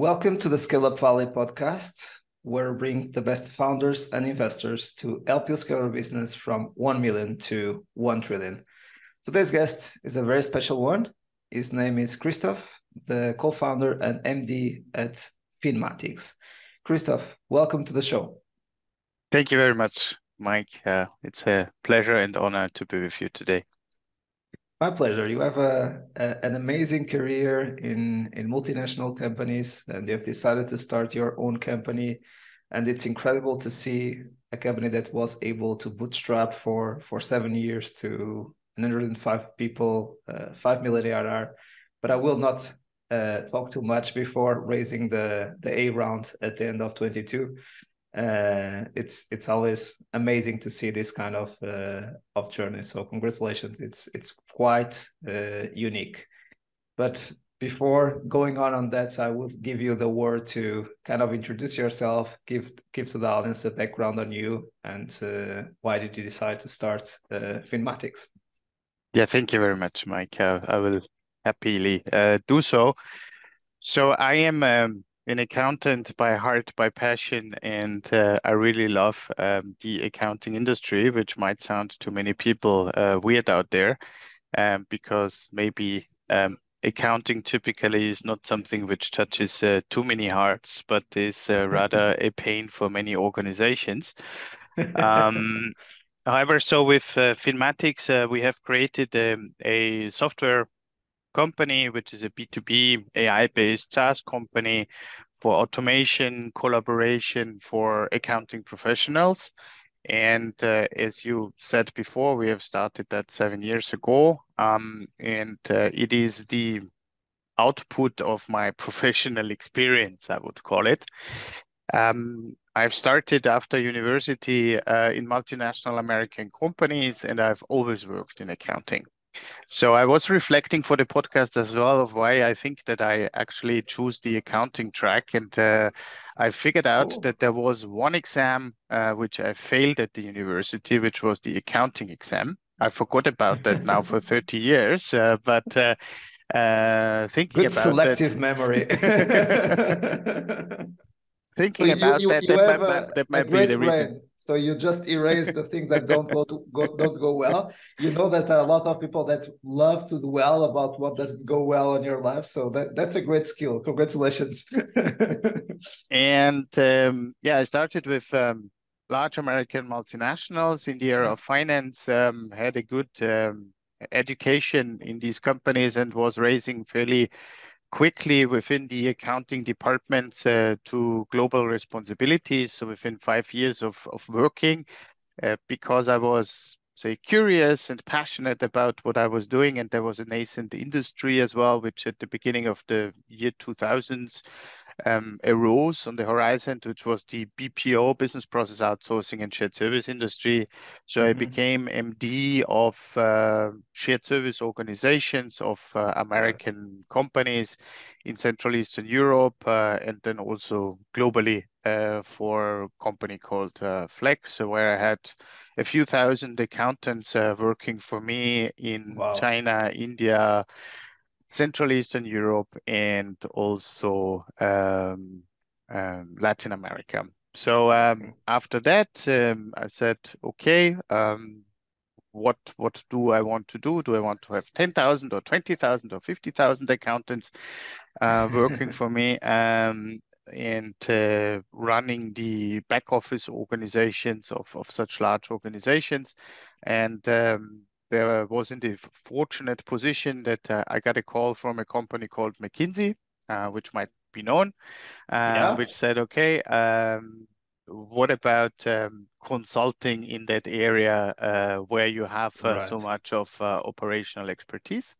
Welcome to the Scale Up Valley Podcast, where we bring the best founders and investors to help you scale your business from 1 million to 1 trillion. Today's guest is a very special one. His name is Christoph, the co-founder and MD at Finmatics. Christoph, welcome to the show. Thank you very much, Mike. It's a pleasure and honor to be with you today. My pleasure. You have an amazing career in multinational companies, and you have decided to start your own company. And it's incredible to see a company that was able to bootstrap for 7 years to 105 people, 5 million ARR. But I will not talk too much before raising the A round at the end of 22. It's always amazing to see this kind of journey. So congratulations. It's quite unique. But before going on that, I will give you the word to kind of introduce yourself, give to the audience a background on you, and why did you decide to start Finmatics? Yeah, thank you very much, Mike. I will happily do so. So I am an accountant by heart, by passion, and I really love the accounting industry, which might sound to many people weird out there, because maybe accounting typically is not something which touches too many hearts, but is rather a pain for many organizations. However, so with Finmatics, we have created a software company, which is a B2B AI-based SaaS company for automation, collaboration for accounting professionals. And as you said before, we have started that 7 years ago. It is the output of my professional experience, I would call it. I've started after university in multinational American companies, and I've always worked in accounting. So I was reflecting for the podcast as well of why I think that I actually choose the accounting track. And I figured out that there was one exam which I failed at the university, which was the accounting exam. I forgot about that now for 30 years, but thinking Good about selective that... memory. Thinking so about that might be the reason. So you just erase the things that don't go well. You know that there are a lot of people that love to dwell about what doesn't go well in your life. So that's a great skill. Congratulations. And I started with large American multinationals in the area of finance, had a good education in these companies, and was raising fairly quickly within the accounting departments to global responsibilities. So within 5 years of working, because I was, say, curious and passionate about what I was doing, and there was a nascent industry as well, which at the beginning of the year 2000s arose on the horizon, which was the BPO, business process outsourcing and shared service industry. So I became MD of shared service organizations of American companies in Central Eastern Europe, and then also globally for a company called Flex, where I had a few thousand accountants working for me in China, India, Central Eastern Europe, and also Latin America. So after that, I said, okay, what do I want to do? Do I want to have 10,000 or 20,000 or 50,000 accountants working for me and running the back office organizations of such large organizations? And there was in the fortunate position that I got a call from a company called McKinsey, which might be known, which said, okay, what about consulting in that area where you have so much of operational expertise?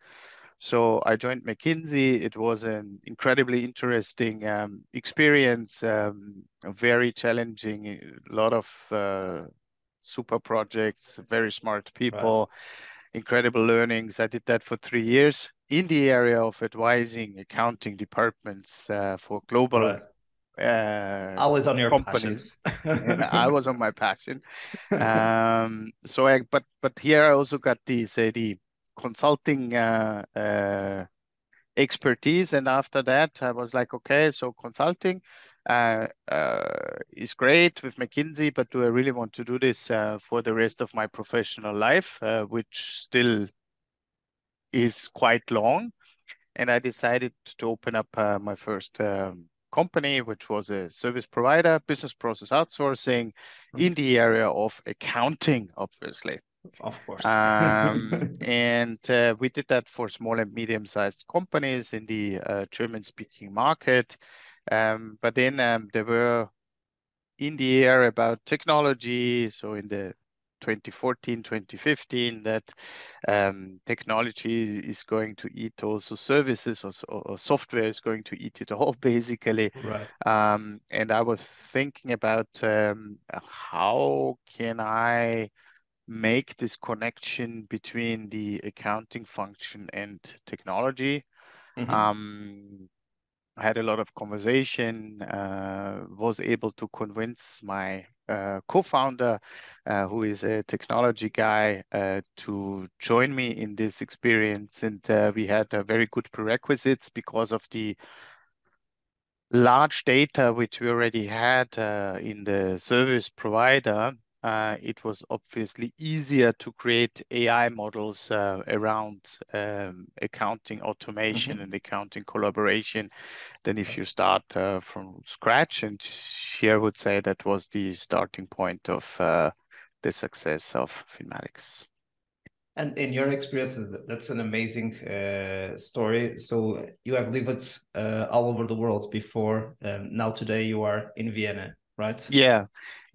So I joined McKinsey. It was an incredibly interesting experience, very challenging, a lot of super projects, very smart people, incredible learnings. I did that for 3 years in the area of advising accounting departments for global I was on your companies. And I was on my passion. But here I also got the consulting expertise. And after that, I was like, okay, so consulting is great with McKinsey, but do I really want to do this for the rest of my professional life, which still is quite long? And I decided to open up my first company, which was a service provider, business process outsourcing in the area of accounting, obviously. Of course. And we did that for small and medium-sized companies in the German-speaking market. But then there were in the air about technology. So in the 2014, 2015, that technology is going to eat also services, or software is going to eat it all, basically. Right. And I was thinking about how can I make this connection between the accounting function and technology. Mm-hmm. I had a lot of conversation, was able to convince my co-founder, who is a technology guy, to join me in this experience. And we had very good prerequisites because of the large data which we already had in the service provider. It was obviously easier to create AI models around accounting automation mm-hmm. and accounting collaboration than if you start from scratch. And here I would say that was the starting point of the success of Finmatics. And in your experience, that's an amazing story. So you have lived all over the world before. Now today you are in Vienna. Right. Yeah.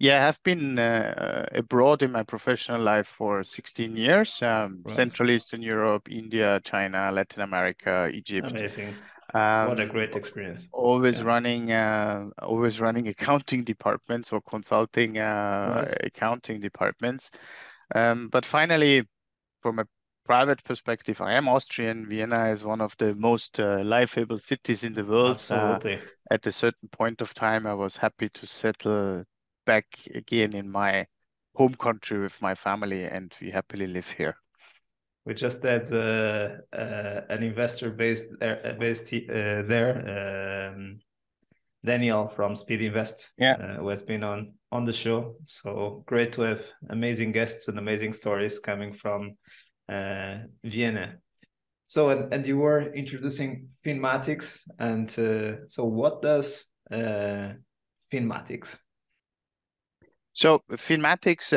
I've been abroad in my professional life for 16 years. Right. Central Eastern Europe, India, China, Latin America, Egypt. Amazing. What a great experience. Always running accounting departments or consulting accounting departments. But finally, from a private perspective, I am Austrian. Vienna is one of the most livable cities in the world. Absolutely. At a certain point of time, I was happy to settle back again in my home country with my family, and we happily live here. We just had an investor based there, Daniel from Speed Invest, who has been on the show. So great to have amazing guests and amazing stories coming from Vienna. So and you were introducing Finmatics, and so what does Finmatics? So Finmatics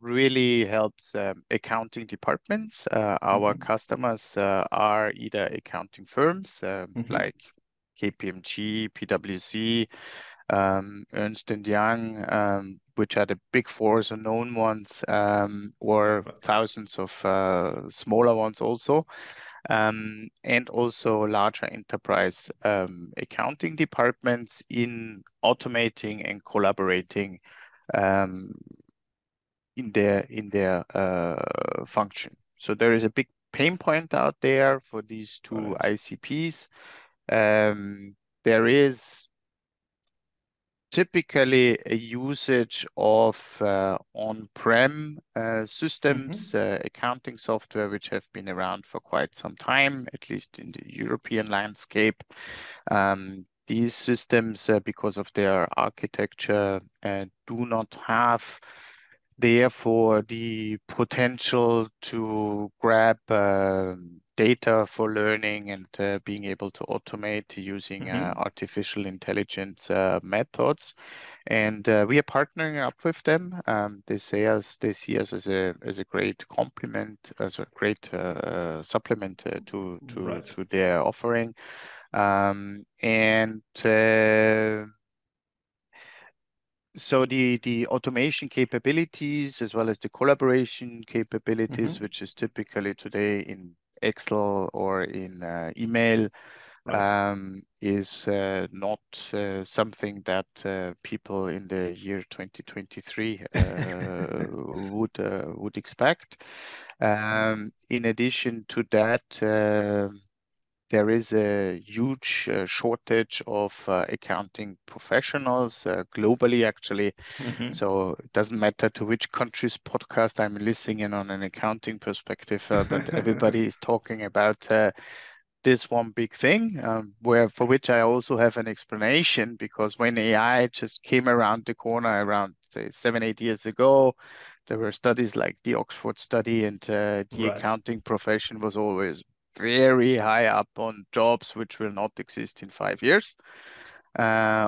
really helps accounting departments. Our mm-hmm. customers are either accounting firms mm-hmm. like KPMG, PwC, Ernst and Young, which are the big fours or known ones, or thousands of smaller ones also, and also larger enterprise accounting departments in automating and collaborating in their function. So there is a big pain point out there for these two ICPs. There is typically a usage of on-prem systems, mm-hmm. Accounting software, which have been around for quite some time, at least in the European landscape. These systems, because of their architecture, do not have, therefore, the potential to grab data for learning and being able to automate using mm-hmm. Artificial intelligence methods, and we are partnering up with them. They see us as a great complement, as a great supplement to their offering, and. So the automation capabilities, as well as the collaboration capabilities, mm-hmm. which is typically today in Excel or in email, is not something that people in the year 2023 would expect. In addition to that, there is a huge shortage of accounting professionals globally, actually. Mm-hmm. So it doesn't matter to which country's podcast I'm listening in on an accounting perspective, but everybody is talking about this one big thing, for which I also have an explanation, because when AI just came around the corner around, say, 7-8 years ago, there were studies like the Oxford study, and the accounting profession was always very high up on jobs which will not exist in 5 years,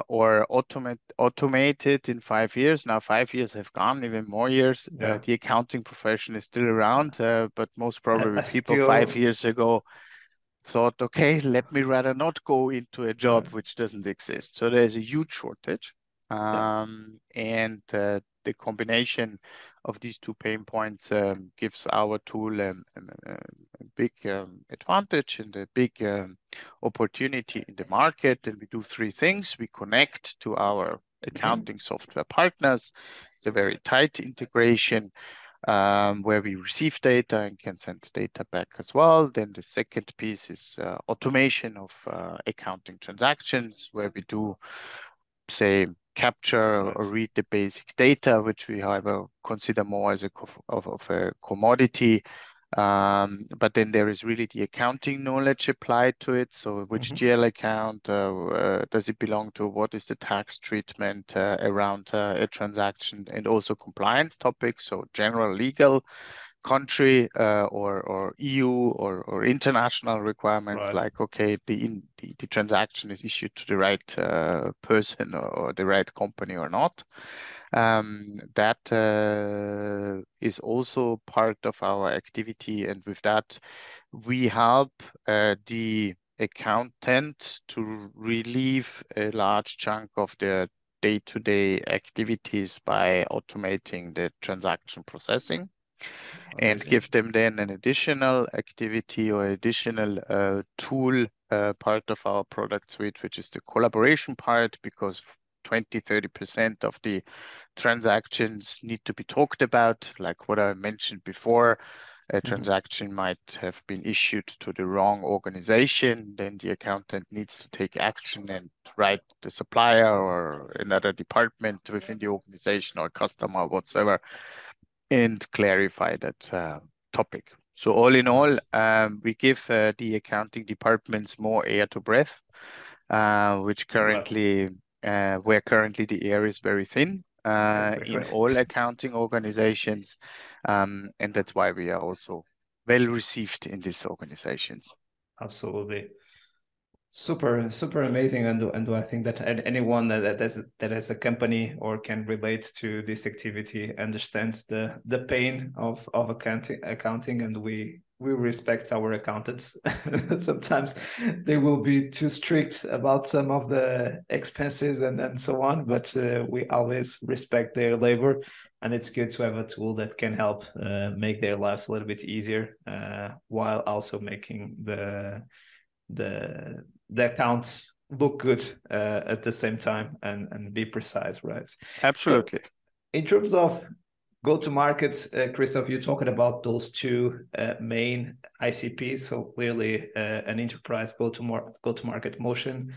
or automated in 5 years. Now 5 years have gone, even more years. Yeah. The accounting profession is still around, but most probably people 5 years ago thought, okay, let me rather not go into a job which doesn't exist. So there's a huge shortage. And the combination of these two pain points gives our tool a big advantage and a big opportunity in the market. And we do three things. We connect to our accounting software partners. It's a very tight integration where we receive data and can send data back as well. Then the second piece is automation of accounting transactions, where we do, say, capture or read the basic data, which we, however, consider more as a commodity. But then there is really the accounting knowledge applied to it. So which GL account does it belong to? What is the tax treatment around a transaction? And also compliance topics, so general legal, country or EU or international requirements, like, okay, the transaction is issued to the right person or the right company or not. That is also part of our activity. And with that, we help the accountant to relieve a large chunk of their day-to-day activities by automating the transaction processing. And give them then an additional activity or additional tool, part of our product suite, which is the collaboration part, because 20-30% of the transactions need to be talked about. Like what I mentioned before, a transaction might have been issued to the wrong organization. Then the accountant needs to take action and write the supplier or another department within the organization or customer, whatsoever, and clarify that topic. So all in all, we give the accounting departments more air to breathe, where currently the air is very thin in all accounting organizations. And that's why we are also well received in these organizations. Absolutely. Super amazing, and I think that anyone that has a company or can relate to this activity understands the pain of accounting, and we respect our accountants. Sometimes they will be too strict about some of the expenses and so on, but we always respect their labor, and it's good to have a tool that can help make their lives a little bit easier while also making the accounts look good at the same time and be precise, right? Absolutely. So in terms of go-to-market, Christoph, you're talking about those two main ICPs, so clearly an enterprise go-to-market motion.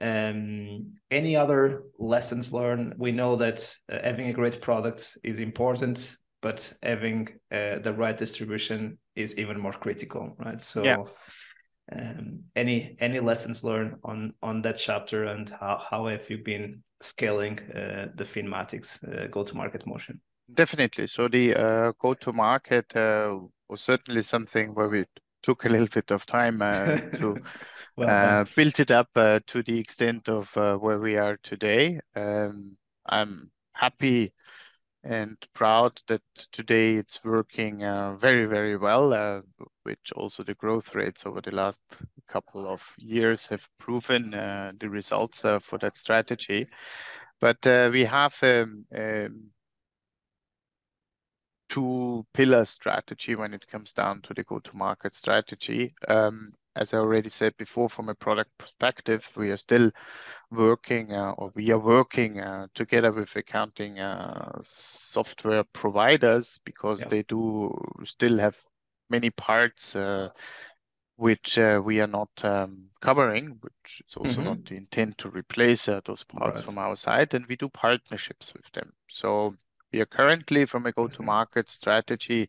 Any other lessons learned? We know that having a great product is important, but having the right distribution is even more critical, right? So. Yeah. Any lessons learned on that chapter, and how have you been scaling the Finmatics go-to-market motion? Definitely. So the go-to-market was certainly something where we took a little bit of time to build it up to the extent of where we are today. I'm happy and proud that today it's working very, very well, which also the growth rates over the last couple of years have proven the results for that strategy. But we have a two-pillar strategy when it comes down to the go-to-market strategy. As I already said before, from a product perspective, we are still working together with accounting software providers, because they do still have many parts which we are not covering, which is also not the intent to replace those parts from our side. And we do partnerships with them. So we are currently, from a go-to-market strategy,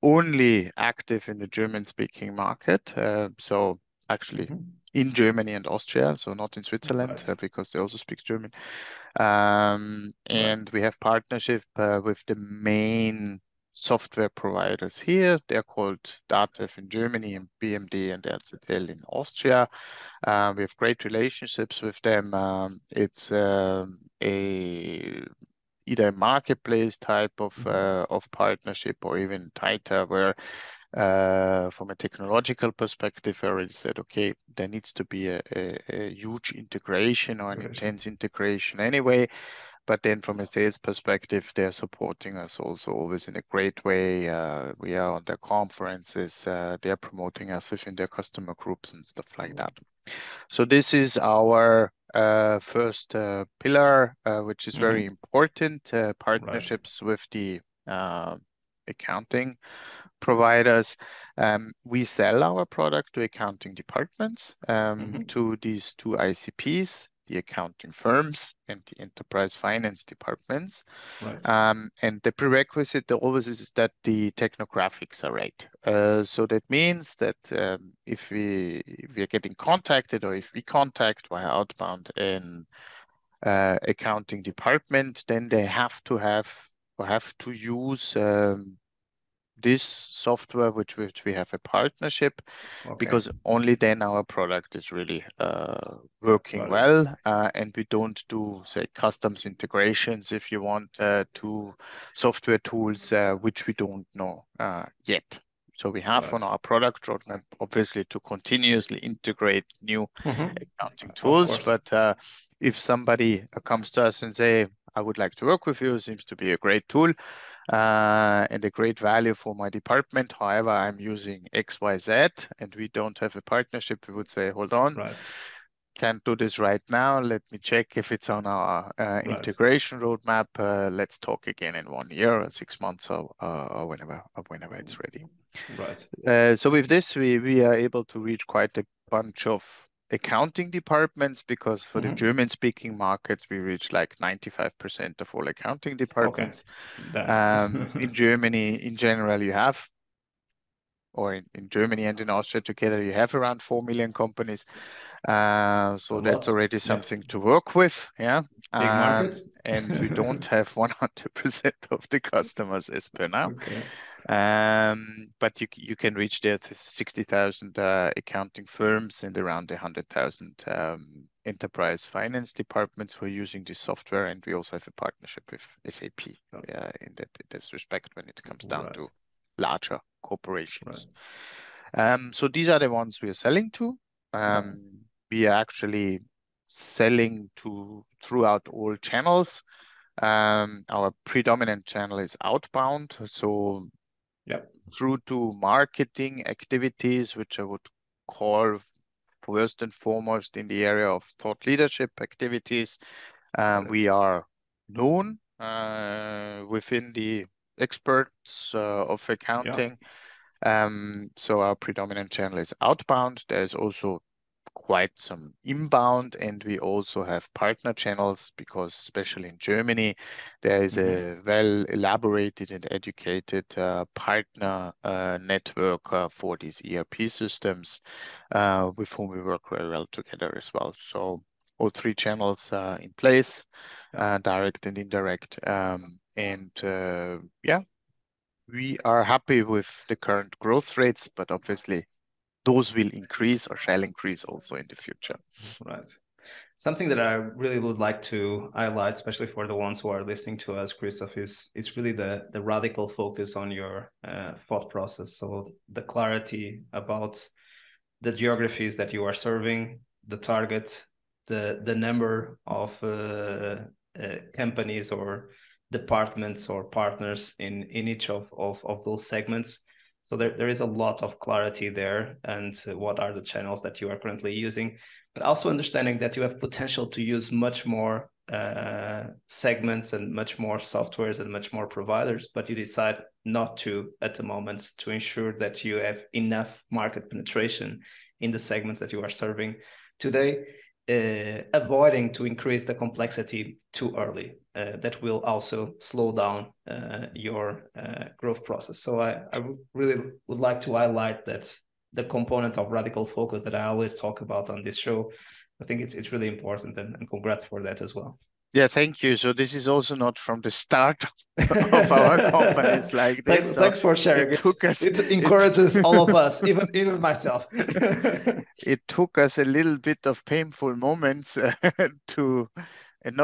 only active in the German-speaking market. So actually in Germany and Austria, so not in Switzerland, right, because they also speak German. And we have partnership with the main software providers here. They're called datef in Germany and bmd and rzl in Austria. We have great relationships with them. It's either a marketplace type of partnership, or even tighter, where from a technological perspective, I already said, okay, there needs to be a huge integration or an intense integration anyway. But then from a sales perspective, they're supporting us also always in a great way. We are on their conferences. They're promoting us within their customer groups and stuff like that. So this is our first pillar, which is very important, partnerships with the accounting providers. We sell our product to accounting departments, to these two ICPs, the accounting firms and the enterprise finance departments. And the prerequisite always is that the technographics are right. So that means that if we are getting contacted, or if we contact via outbound an accounting department, then they have to use this software which we have a partnership, because only then our product is really working well, and we don't do, say, customs integrations, if you want, to software tools which we don't know yet. So we have on our product roadmap, obviously, to continuously integrate new accounting tools. But if somebody comes to us and say, I would like to work with you, seems to be a great tool and a great value for my department. However, I'm using XYZ and we don't have a partnership, we would say, hold on, can't do this right now. Let me check if it's on our integration roadmap. Let's talk again in 1 year or 6 months, or whenever it's ready. So with this, we are able to reach quite a bunch of accounting departments, because for the German speaking markets we reach like 95% of all accounting departments. In Germany in general you have, or in Germany and in Austria together you have around 4 million companies, so that's already something to work with. And we don't have 100% of the customers as per now. But you can reach there 60,000 accounting firms and around 100,000 enterprise finance departments who are using this software. And we also have a partnership with SAP in this respect when it comes down to larger corporations. So these are the ones we are selling to. We are actually selling to throughout all channels. Our predominant channel is outbound. So through to marketing activities, which I would call first and foremost in the area of thought leadership activities. We are known within the experts of accounting. So our predominant channel is outbound. There's also quite some inbound, and we also have partner channels, because especially in Germany, there is a well elaborated and educated partner network for these ERP systems with whom we work very well together as well. So all three channels are in place, direct and indirect. We are happy with the current growth rates, but obviously those will increase or shall increase also in the future. Right. Something that I really would like to highlight, especially for the ones who are listening to us, Christoph, is it's really the radical focus on your thought process. So the clarity about the geographies that you are serving, the target, the number of companies or departments or partners in each of those segments. So there is a lot of clarity there, and what are the channels that you are currently using, but also understanding that you have potential to use much more segments and much more softwares and much more providers, but you decide not to at the moment, to ensure that you have enough market penetration in the segments that you are serving today, avoiding to increase the complexity too early. That will also slow down your growth process. So I really would like to highlight that the component of radical focus that I always talk about on this show. I think it's really important, and congrats for that as well. Yeah, thank you. So this is also not from the start of our companies like this. Thanks for sharing. It encourages all of us, even myself. It took us a little bit of painful moments it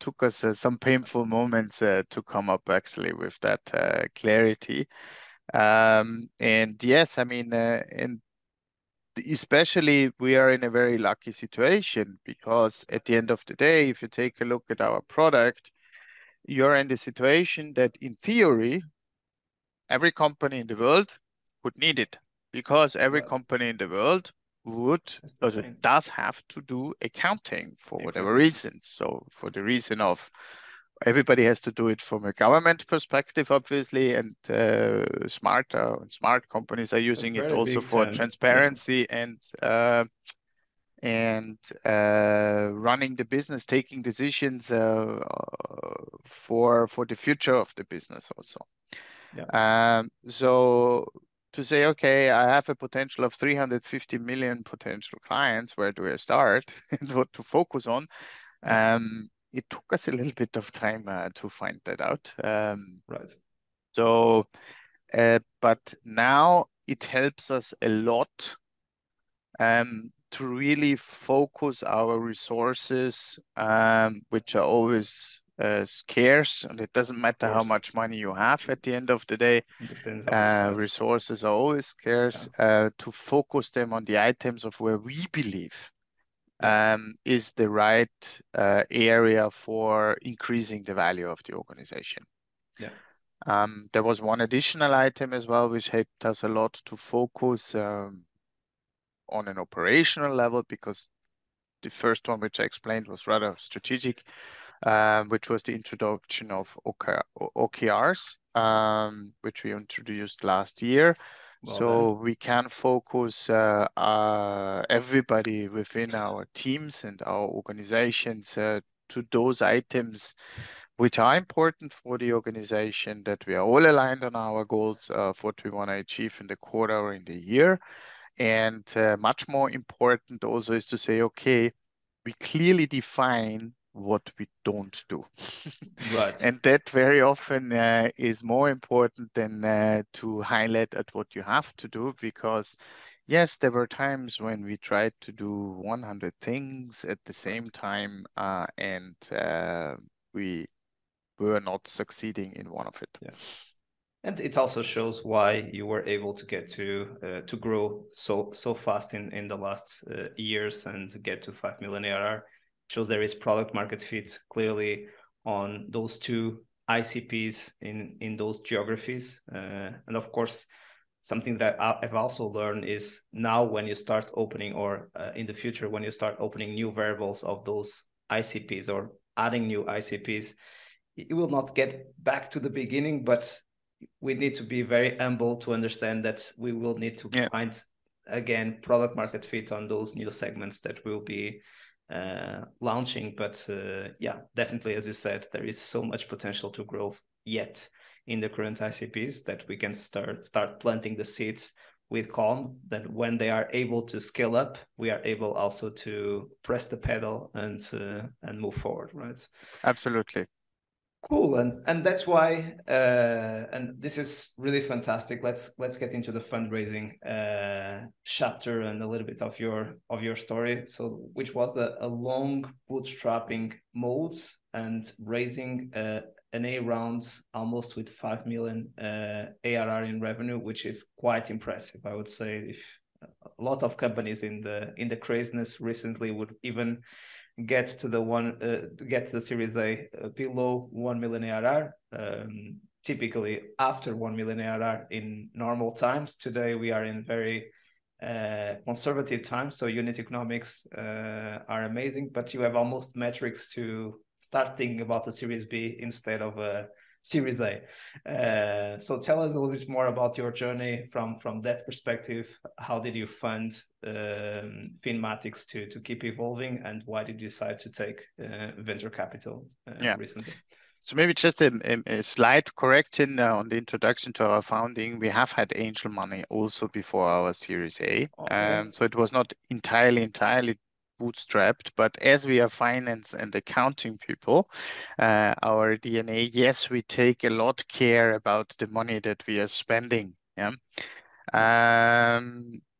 took us some painful moments to come up actually with that clarity. And yes, I mean, and especially we are in a very lucky situation, because at the end of the day, if you take a look at our product, you're in the situation that in theory, every company in the world would need it, because every company in the world does have to do accounting for whatever reason. So for the reason of everybody has to do it from a government perspective, obviously, and smart companies are using it also for transparency and running the business, taking decisions for the future of the business also. Yeah. So to say, okay, I have a potential of 350 million potential clients, where do I start and what to focus on? It took us a little bit of time to find that out. Right. So, but now it helps us a lot to really focus our resources, which are always scarce, and it doesn't matter how much money you have at the end of the day. Resources are always scarce, to focus them on the items of where we believe is the right area for increasing the value of the organization. Yeah. There was one additional item as well, which helped us a lot to focus on an operational level, because the first one, which I explained, was rather strategic, which was the introduction of OKRs, which we introduced last year. Well, so we can focus everybody within our teams and our organizations to those items which are important for the organization, that we are all aligned on our goals of what we want to achieve in the quarter or in the year. And much more important also is to say, okay, we clearly define what we don't do. Right. And that very often is more important than to highlight at what you have to do, because yes, there were times when we tried to do 100 things at the same time and we were not succeeding in one of it. Yeah. And it also shows why you were able to get to grow so fast in the last years and get to 5 million ARR. Shows there is product market fit clearly on those two ICPs in those geographies. And of course, something that I've also learned is now when you start opening, or in the future, when you start opening new variables of those ICPs or adding new ICPs, you will not get back to the beginning, but we need to be very humble to understand that we will need to find, again, product market fit on those new segments that will be launching. But definitely, as you said, there is so much potential to grow yet in the current ICPs that we can start planting the seeds with calm, that when they are able to scale up, we are able also to press the pedal and move forward, right? Absolutely. Cool. And that's why, and this is really fantastic. Let's get into the fundraising chapter and a little bit of your story. So, which was a long bootstrapping mode and raising an A round almost with 5 million ARR in revenue, which is quite impressive. I would say if a lot of companies in the craziness recently would even get to the Series A below 1 million ARR, typically after 1 million ARR in normal times. Today we are in very conservative times, so unit economics are amazing, but you have almost metrics to start thinking about a Series B instead of a Series A. So tell us a little bit more about your journey from that perspective. How did you fund Finmatics to keep evolving, and why did you decide to take venture capital recently? So maybe just a slight correction on the introduction to our founding. We have had angel money also before our Series A. Okay. So it was not entirely bootstrapped, but as we are finance and accounting people, our DNA, yes, we take a lot care about the money that we are spending. Yeah.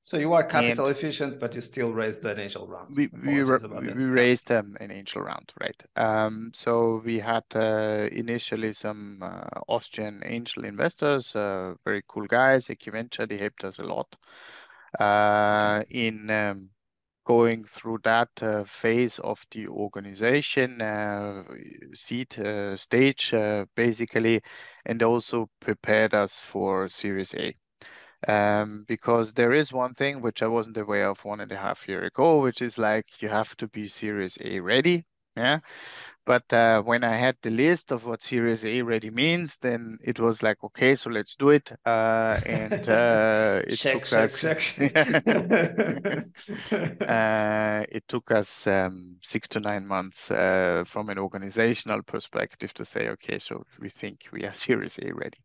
So you are capital efficient, but you still raised an angel round. We raised an angel round, right? So we had initially some Austrian angel investors, very cool guys. Equiventure, they helped us a lot in going through that phase of the organization, stage, basically, and also prepared us for Series A. Because there is one thing which I wasn't aware of 1.5 years ago, which is like you have to be Series A ready. Yeah. But when I had the list of what Series A ready means, then it was like, okay, so let's do it. And it took us, it took us 6 to 9 months from an organizational perspective to say, okay, so we think we are Series A ready.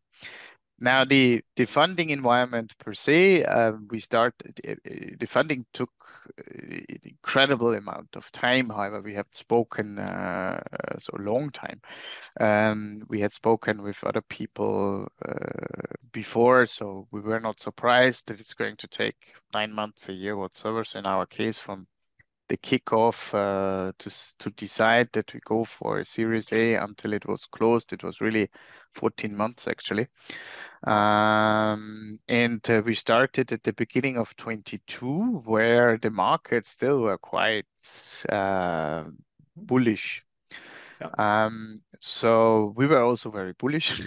Now, the funding environment per se, the funding took an incredible amount of time. However, we have spoken so long time. We had spoken with other people before, so we were not surprised that it's going to take 9 months, a year, whatsoever. So in our case, from the kickoff to decide that we go for a Series A until it was closed, it was really 14 months actually. And we started at the beginning of 22, where the markets still were quite bullish. Yeah. So we were also very bullish.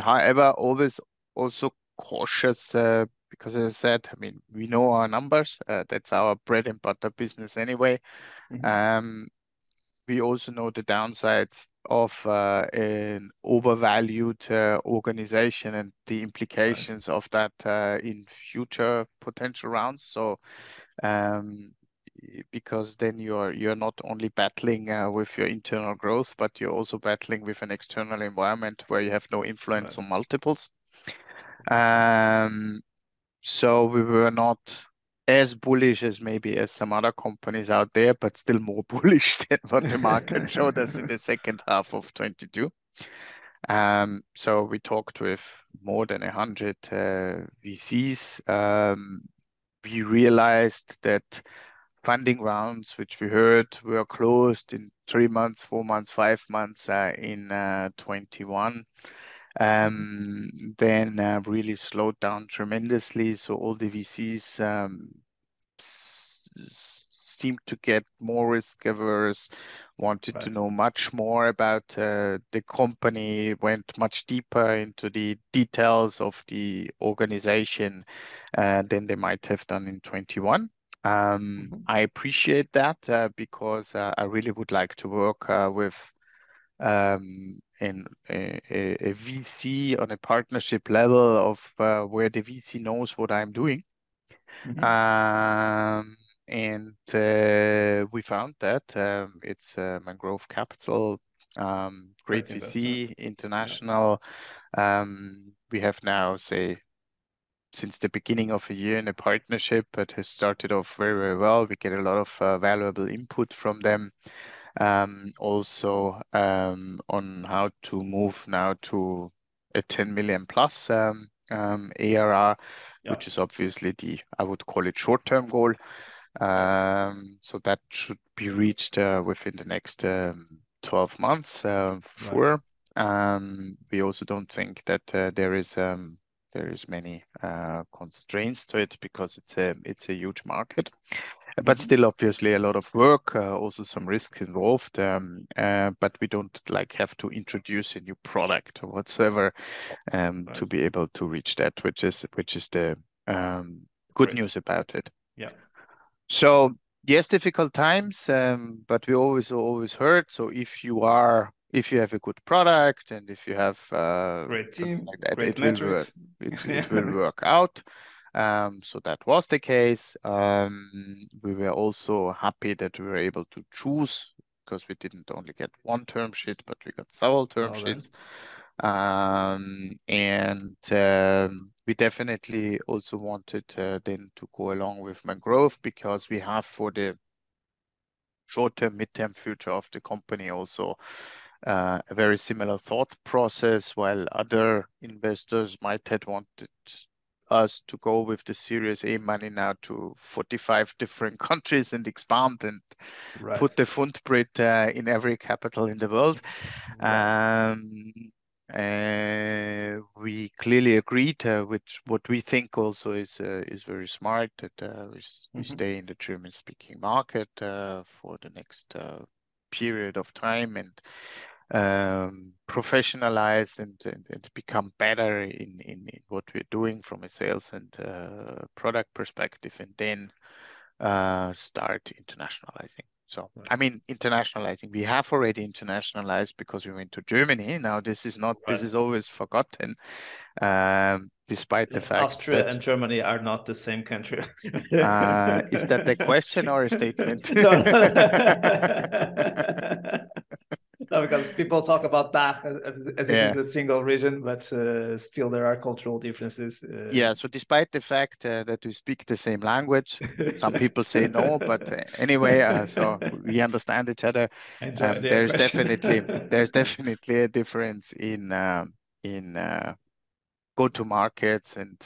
However, always also cautious, because as I said, I mean, we know our numbers, that's our bread and butter business anyway. Mm-hmm. We also know the downsides of an overvalued organization and the implications of that in future potential rounds. So because then you're not only battling with your internal growth, but you're also battling with an external environment where you have no influence on multiples. So we were not as bullish as maybe as some other companies out there, but still more bullish than what the market showed us in the second half of 22. So we talked with more than 100 VCs. We realized that funding rounds, which we heard were closed in 3 months, 4 months, 5 months in 21. Then really slowed down tremendously. So all the VCs seemed to get more risk averse, wanted to know much more about the company, went much deeper into the details of the organization than they might have done in 21. I appreciate that because I really would like to work with a VC on a partnership level of where the VC knows what I'm doing. Mm-hmm. And we found that it's Mangrove Capital, great VC, international. Yeah. We have now, say, since the beginning of a year in a partnership that has started off very, very well. We get a lot of valuable input from them. Also on how to move now to a 10 million plus ARR, yeah, which is obviously the, I would call it, short-term goal. So that should be reached within the next 12 months, sure. Right. We also don't think that there is many constraints to it because it's a huge market. But still, obviously, a lot of work, also some risks involved, but we don't have to introduce a new product or whatsoever to be able to reach that, which is the good news about it. Yeah. So yes, difficult times, but we always heard, so if you have a good product and if you have great team, it will work out. So that was the case. We were also happy that we were able to choose, because we didn't only get one term sheet, but we got several term sheets. We definitely also wanted then to go along with Mangrove, because we have for the short-term, mid-term future of the company also a very similar thought process. While other investors might have wanted us to go with the Series A money now to 45 different countries and expand and put the footprint in every capital in the world. We clearly agreed, which what we think also is very smart, that we stay in the German-speaking market for the next period of time, and professionalize and become better in what we're doing from a sales and product perspective, and then start internationalizing. So, I mean, internationalizing, we have already internationalized because we went to Germany. Now, this is not, this is always forgotten, despite the fact Austria that... Austria and Germany are not the same country. Is that a question or a statement? No, because people talk about DACH as it is a single region, but still there are cultural differences. So despite the fact that we speak the same language, some people say no, but anyway, so we understand each other. There's definitely a difference in go-to-markets and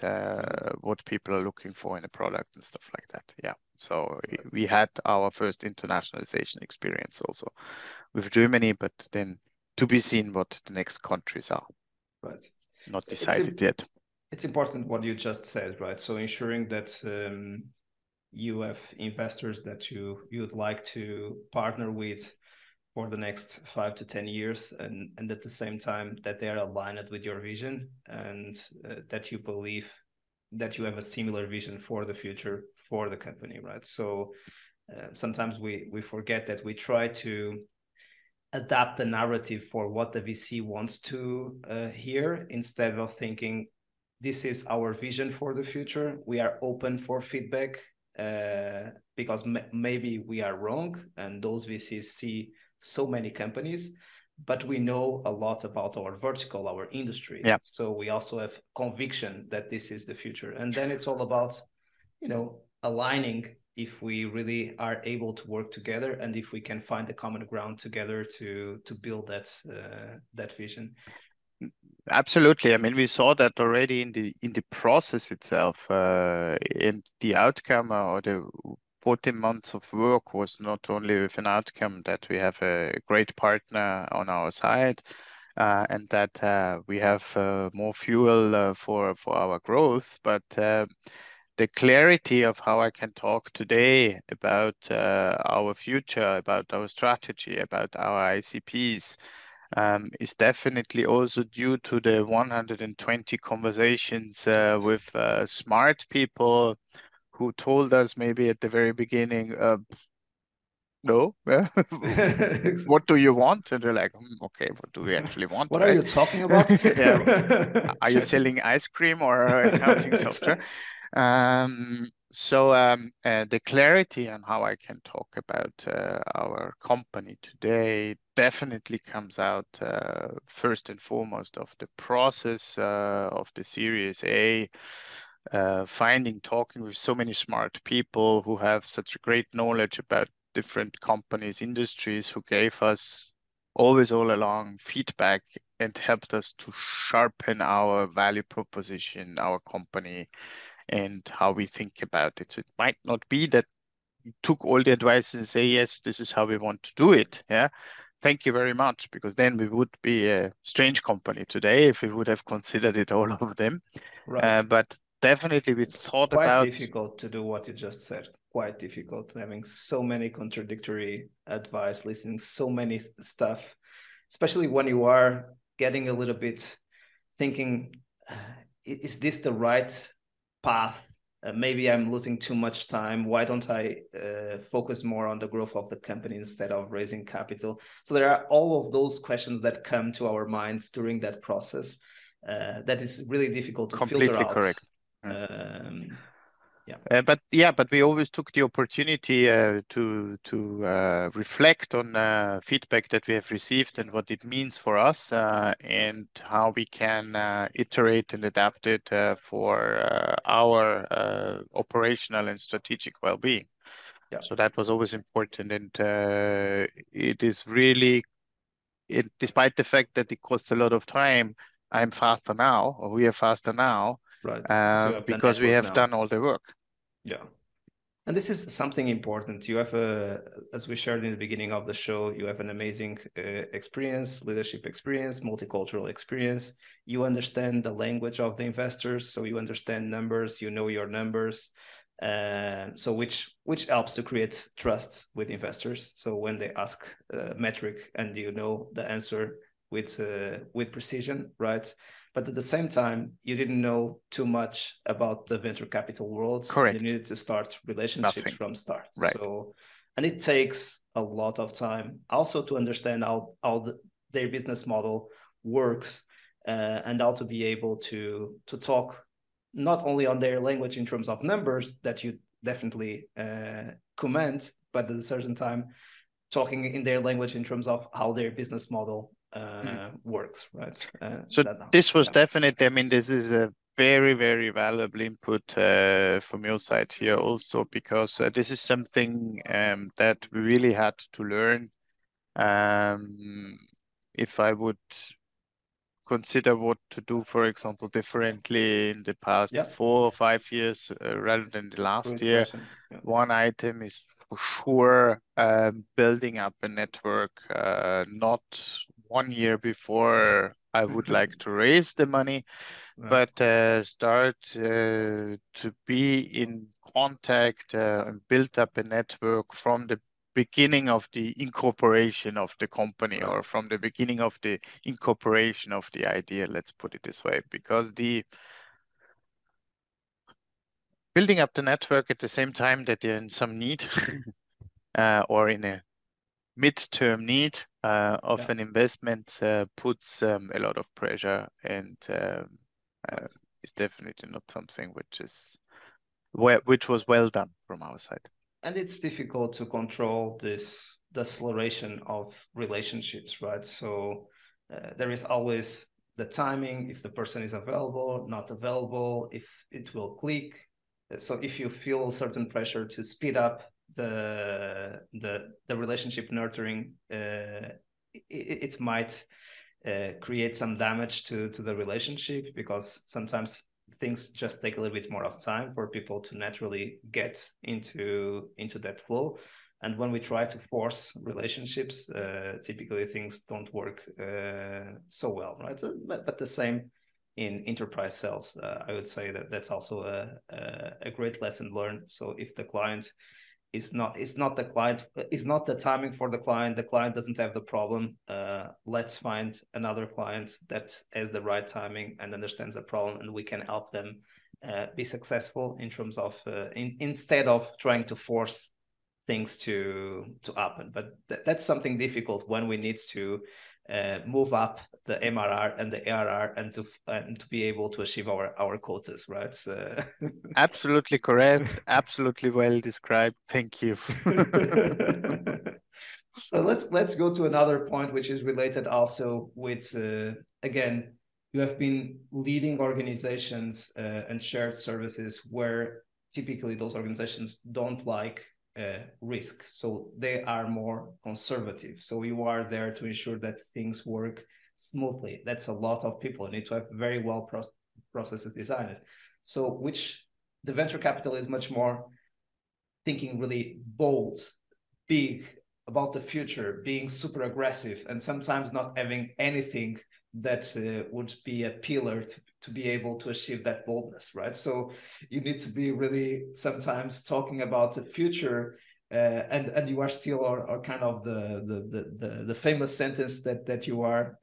what people are looking for in a product and stuff like that. Yeah. So we had our first internationalization experience also with Germany, but then to be seen what the next countries are. Right. Not decided yet. It's important what you just said, right? So ensuring that you have investors that you'd like to partner with for the next 5 to 10 years, and at the same time that they are aligned with your vision, and that you believe that you have a similar vision for the future for the company, right? So sometimes we forget that we try to adapt the narrative for what the VC wants to hear, instead of thinking, this is our vision for the future. We are open for feedback because maybe we are wrong, and those VCs see so many companies, but we know a lot about our vertical, our industry. Yeah. So we also have conviction that this is the future. And then it's all about, you know, aligning if we really are able to work together, and if we can find the common ground together to build that that vision. Absolutely. I mean, we saw that already in the process itself, and the outcome or the 14 months of work was not only with an outcome that we have a great partner on our side and that we have more fuel for our growth, but the clarity of how I can talk today about our future, about our strategy, about our ICPs, is definitely also due to the 120 conversations with smart people who told us maybe at the very beginning, no, what do you want? And they're like, okay, what do we actually want? What are you talking about? Are you selling ice cream or accounting software? The clarity on how I can talk about our company today definitely comes out first and foremost of the process of the Series A, talking with so many smart people who have such a great knowledge about different companies, industries, who gave us always all along feedback and helped us to sharpen our value proposition, our company, and how we think about it. So it might not be that you took all the advice and say, yes, this is how we want to do it. Yeah. Thank you very much, because then we would be a strange company today if we would have considered it all of them. Right. But definitely, we thought about it. Quite difficult to do what you just said. Quite difficult, having so many contradictory advice, listening so many stuff, especially when you are getting a little bit thinking, is this the right path? Maybe I'm losing too much time. Why don't I focus more on the growth of the company instead of raising capital? So there are all of those questions that come to our minds during that process that is really difficult to filter out. Completely correct. But we always took the opportunity to reflect on feedback that we have received and what it means for us and how we can iterate and adapt it for our operational and strategic well-being. Yeah. So that was always important, and it is really, despite the fact that it costs a lot of time, I'm faster now, or we are faster now, right? So because we have done all the work. Yeah, and this is something important. You have a, as we shared in the beginning of the show, you have an amazing experience, leadership experience, multicultural experience. You understand the language of the investors, so you understand numbers. You know your numbers. So which helps to create trust with investors. So when they ask metric and you know the answer with precision, right? But at the same time, you didn't know too much about the venture capital world. Correct. You needed to start relationships from start. Right. So, and it takes a lot of time also to understand how their business model works and how to be able to talk not only on their language in terms of numbers that you definitely comment, but at a certain time, talking in their language in terms of how their business model works, right? So this was definitely, I mean, this is a very, very valuable input from your side here also, because this is something that we really had to learn. If I would consider what to do, for example, differently in the past 4 or 5 years rather than the last year. Yeah. One item is for sure building up a network, not 1 year before I would like to raise the money, but start to be in contact and build up a network from the beginning of the incorporation of the company, or from the beginning of the incorporation of the idea, let's put it this way, because the building up the network at the same time that you're in some need or in a midterm need of an investment puts a lot of pressure, and is definitely not something which was well done from our side. And it's difficult to control the acceleration of relationships, right? So there is always the timing, if the person is available, not available, if it will click. So if you feel certain pressure to speed up the relationship nurturing, it might create some damage to the relationship, because sometimes things just take a little bit more of time for people to naturally get into that flow. And when we try to force relationships, typically things don't work so well, right? But the same in enterprise sales. I would say that's also a great lesson learned. So if the client is not the timing for the client doesn't have the problem, let's find another client that has the right timing and understands the problem, and we can help them be successful in terms of instead of trying to force things to happen. But that's something difficult when we need to move up the MRR and the ARR and to be able to achieve our quotas, right? So... Absolutely correct. Absolutely well described. Thank you. So let's go to another point, which is related also with, again, you have been leading organizations and shared services where typically those organizations don't like risk, so they are more conservative. So you are there to ensure that things work smoothly. That's a lot of people. You need to have very well processes designed. So which the venture capital is much more thinking really bold, big about the future, being super aggressive, and sometimes not having anything that would be a pillar to be able to achieve that boldness, right? So you need to be really sometimes talking about the future, and you are still or kind of the famous sentence that you are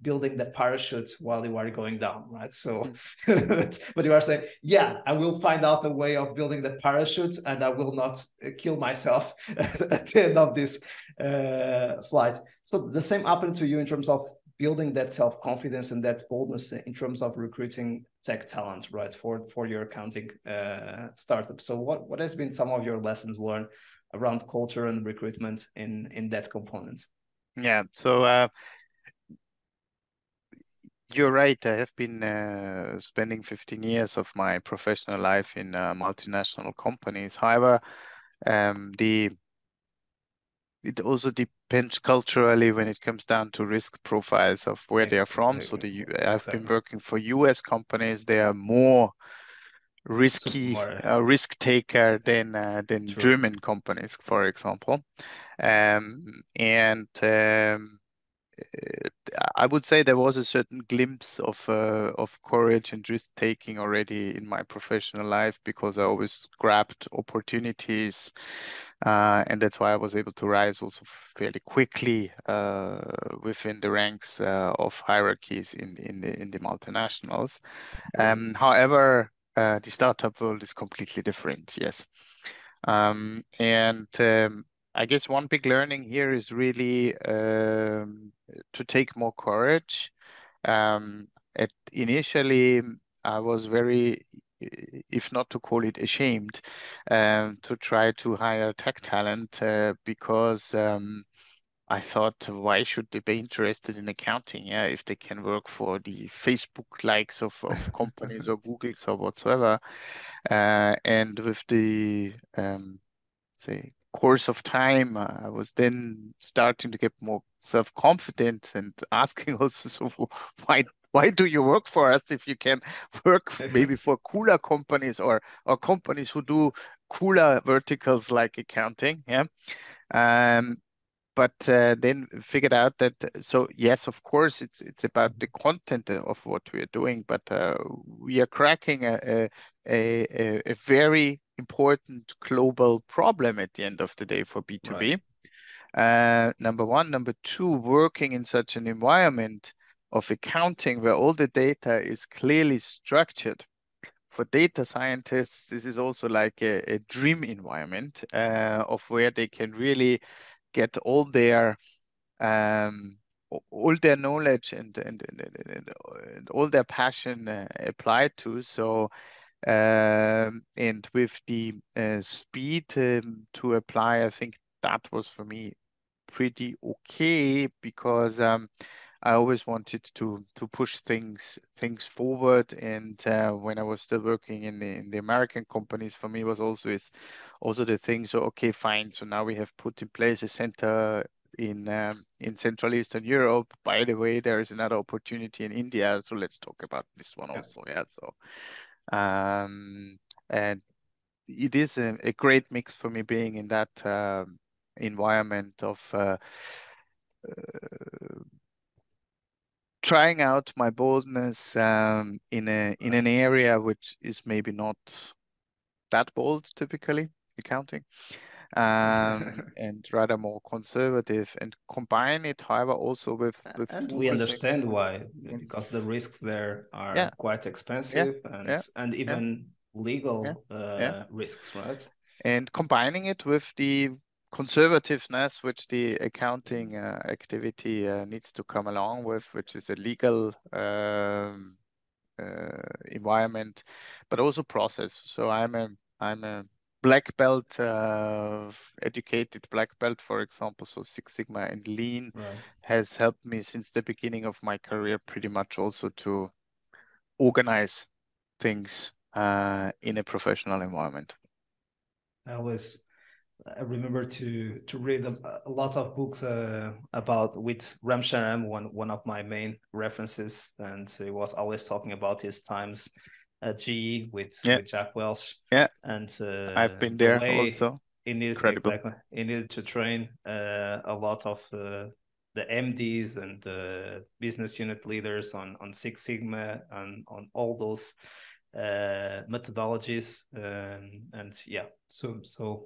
building the parachute while you are going down, right? So, but you are saying, yeah, I will find out a way of building the parachute, and I will not kill myself at the end of this flight. So the same happened to you in terms of building that self-confidence and that boldness in terms of recruiting tech talent, right, for your accounting startup. So what has been some of your lessons learned around culture and recruitment in that component? Yeah, so you're right. I have been spending 15 years of my professional life in multinational companies. However, it also depends culturally when it comes down to risk profiles of where they are from. So I've been working for US companies. They are more risky, risk taker than German companies, for example. I would say there was a certain glimpse of courage and risk taking already in my professional life, because I always grabbed opportunities, and that's why I was able to rise also fairly quickly within the ranks of hierarchies in the multinationals. However, the startup world is completely different. Yes, I guess one big learning here is really to take more courage. Initially, I was very, if not to call it ashamed, to try to hire tech talent because I thought, why should they be interested in accounting? Yeah, if they can work for the Facebook likes of companies or Googles or whatsoever. And with the, say, course of time, I was then starting to get more self-confident and asking also, so why do you work for us if you can work maybe for cooler companies or companies who do cooler verticals like accounting? Yeah. But then figured out that, so yes, of course, it's about the content of what we're doing, but we are cracking a very important global problem at the end of the day for B2B. Right. Number one. Number two, working in such an environment of accounting where all the data is clearly structured. For data scientists, this is also like a dream environment of where they can really get all their knowledge and all their passion applied to. So and with the speed to apply, I think that was for me pretty okay, because I always wanted to push things forward. And when I was still working in the American companies, for me was also the thing. So okay, fine. So now we have put in place a center in Central Eastern Europe. By the way, there is another opportunity in India. So let's talk about this one also. Yeah. So. And it is a great mix for me being in that environment of trying out my boldness in an area which is maybe not that bold typically, accounting, and rather more conservative, and combine it, however, also with and we understand why, because the risks there are quite expensive and even legal risks, right? And combining it with the conservativeness which the accounting activity needs to come along with, which is a legal environment, but also process. So I'm a black belt, educated black belt, for example. So Six Sigma and Lean has helped me since the beginning of my career pretty much also to organize things in a professional environment. I remember to read a lot of books about with Ram Charan, one of my main references, and he was always talking about his times at GE with Jack Welch. Yeah. And I've been there also. He needed to train a lot of the MDs and the business unit leaders on Six Sigma and on all those methodologies. So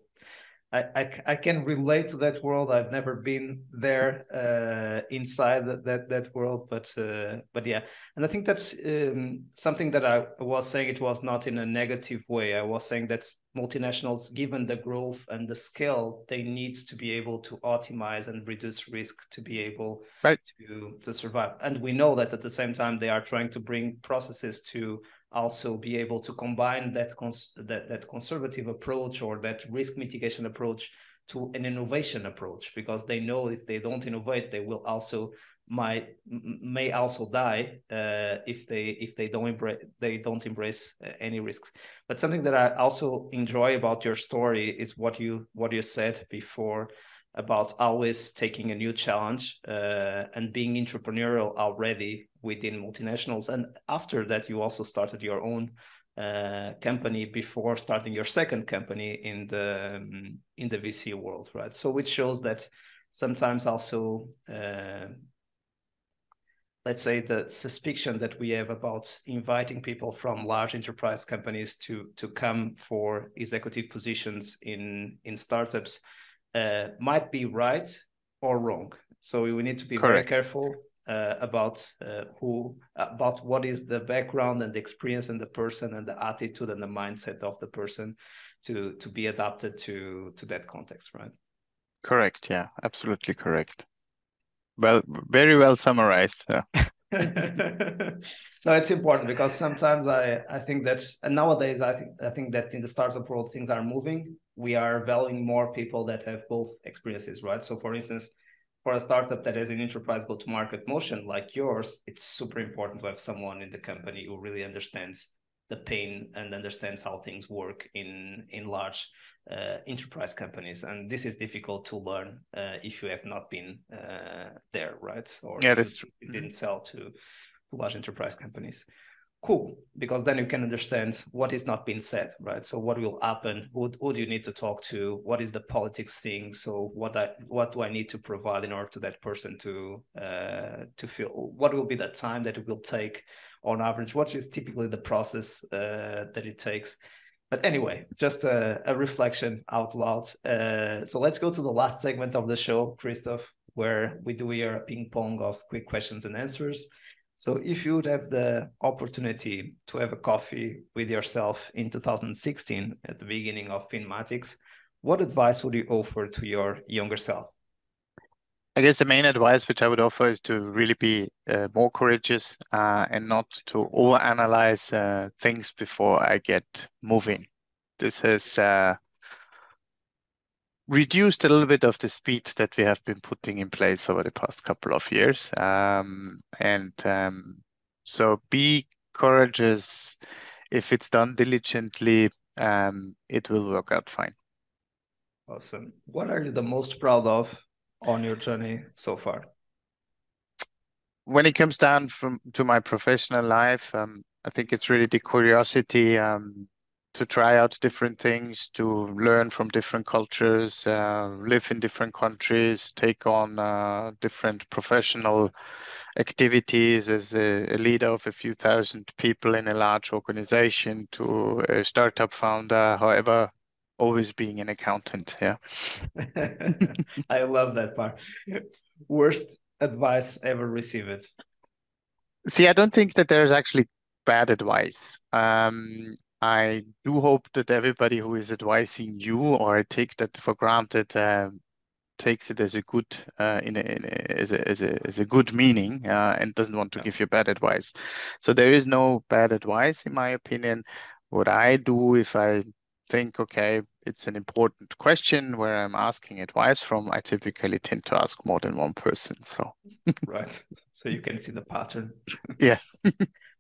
I can relate to that world. I've never been there inside that world, but yeah. And I think that's something that I was saying. It was not in a negative way. I was saying that multinationals, given the growth and the scale, they need to be able to optimize and reduce risk to be able to survive. And we know that at the same time, they are trying to bring processes to also be able to combine that conservative approach or that risk mitigation approach to an innovation approach, because they know if they don't innovate, they will also may also die if they don't embrace any risks. But something that I also enjoy about your story is what you said before about always taking a new challenge and being entrepreneurial already within multinationals. And after that, you also started your own company before starting your second company in the VC world, right? So which shows that sometimes also let's say the suspicion that we have about inviting people from large enterprise companies to come for executive positions in startups might be right or wrong. So we need to be Correct. Very careful about what is the background and the experience and the person and the attitude and the mindset of the person to be adapted to that context, right? Correct. Yeah, absolutely correct. Well, very well summarized. Yeah. No, it's important because sometimes I think that, and nowadays I think that in the startup world, things are moving. We are valuing more people that have both experiences, right? So for instance, for a startup that has an enterprise go-to-market motion like yours, it's super important to have someone in the company who really understands the pain and understands how things work in large enterprise companies, and this is difficult to learn if you have not been there, right? Or yeah, that's true. You didn't sell to large enterprise companies. Cool, because then you can understand what is not being said, right? So what will happen? Who do you need to talk to? What is the politics thing? So what do I need to provide in order to that person to feel? What will be the time that it will take on average? What is typically the process that it takes? But anyway, just a reflection out loud. So let's go to the last segment of the show, Christoph, where we do here a ping pong of quick questions and answers. So if you would have the opportunity to have a coffee with yourself in 2016 at the beginning of Finmatics, what advice would you offer to your younger self? I guess the main advice which I would offer is to really be more courageous and not to overanalyze things before I get moving. This has reduced a little bit of the speed that we have been putting in place over the past couple of years. So be courageous. If it's done diligently, it will work out fine. Awesome. What are you the most proud of on your journey so far? When it comes down to my professional life, I think it's really the curiosity to try out different things, to learn from different cultures, live in different countries, take on different professional activities as a leader of a few thousand people in a large organization to a startup founder, however, always being an accountant. Yeah. I love that part. Worst advice ever received? See, I don't think that there's actually bad advice. I do hope that everybody who is advising you, or I take that for granted, takes it as a good as a good meaning and doesn't want to give you bad advice. So there is no bad advice, in my opinion. What I do if I think, okay, it's an important question where I'm asking advice from, I typically tend to ask more than one person. So right. So you can see the pattern. Yeah.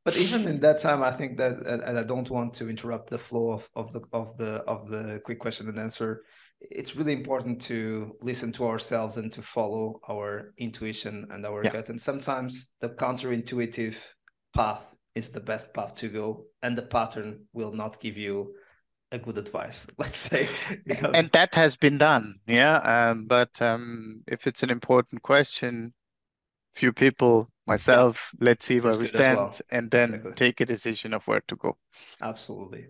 But even in that time, I think that, and I don't want to interrupt the flow of the quick question and answer, it's really important to listen to ourselves and to follow our intuition and our gut. And sometimes the counterintuitive path is the best path to go, and the pattern will not give you a good advice, let's say. And that has been done. Yeah. But if it's an important question, few people, myself, let's see where we stand, well, and then take a decision of where to go. Absolutely.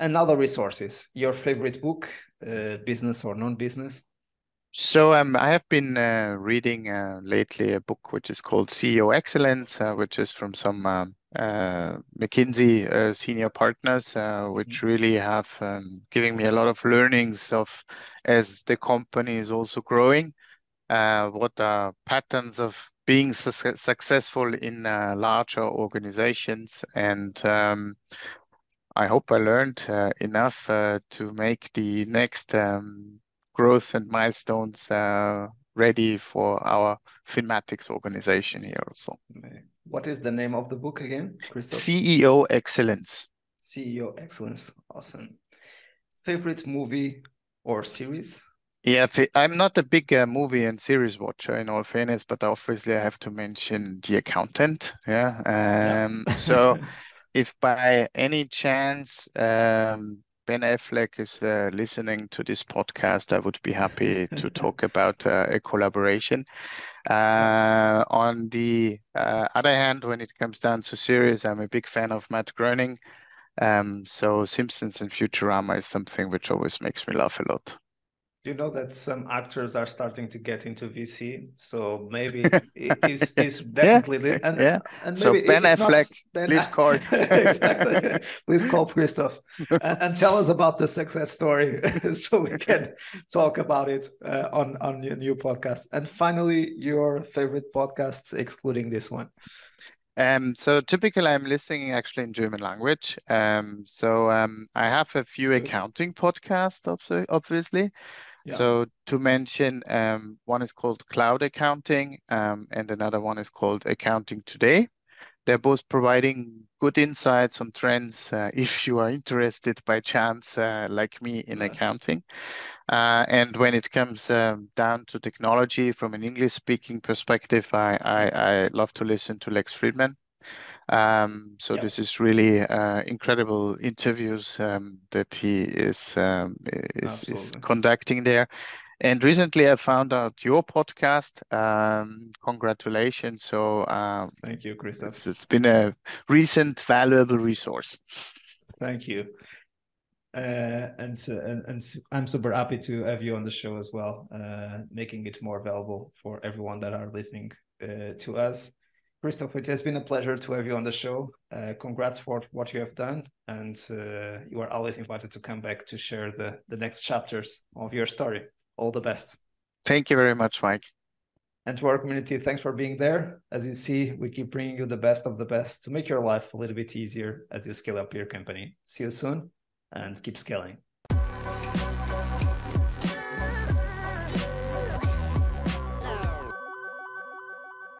And other resources, your favorite book, business or non-business? So I have been reading lately a book which is called CEO Excellence, which is from some McKinsey senior partners, which really have given me a lot of learnings of, as the company is also growing, what are patterns of being successful in larger organizations. And I hope I learned enough to make the next growth and milestones ready for our Finmatics organization here also. What is the name of the book again, Christoph? CEO Excellence. CEO Excellence, awesome. Favorite movie or series? Yeah, I'm not a big movie and series watcher in all fairness, but obviously I have to mention The Accountant. Yeah. So if by any chance Ben Affleck is listening to this podcast, I would be happy to talk about a collaboration. On the other hand, when it comes down to series, I'm a big fan of Matt Groening. So Simpsons and Futurama is something which always makes me laugh a lot. You know that some actors are starting to get into VC, so maybe it's definitely... Yeah, and maybe so Ben Affleck, please call. Exactly. Please call Christoph and tell us about the success story so we can talk about it on your new podcast. And finally, your favorite podcast, excluding this one. So typically I'm listening actually in German language. I have a few accounting podcasts, obviously. Yeah. So to mention, one is called Cloud Accounting, and another one is called Accounting Today. They're both providing good insights on trends if you are interested by chance, like me, in accounting. And when it comes down to technology, from an English-speaking perspective, I love to listen to Lex Friedman. This is really incredible interviews that he is conducting there. And recently I found out your podcast. Congratulations. So thank you, Christoph. It's been a recent valuable resource. Thank you. And I'm super happy to have you on the show as well, making it more available for everyone that are listening to us. Christoph, it has been a pleasure to have you on the show. Congrats for what you have done. And you are always invited to come back to share the next chapters of your story. All the best. Thank you very much, Mike. And to our community, thanks for being there. As you see, we keep bringing you the best of the best to make your life a little bit easier as you scale up your company. See you soon and keep scaling.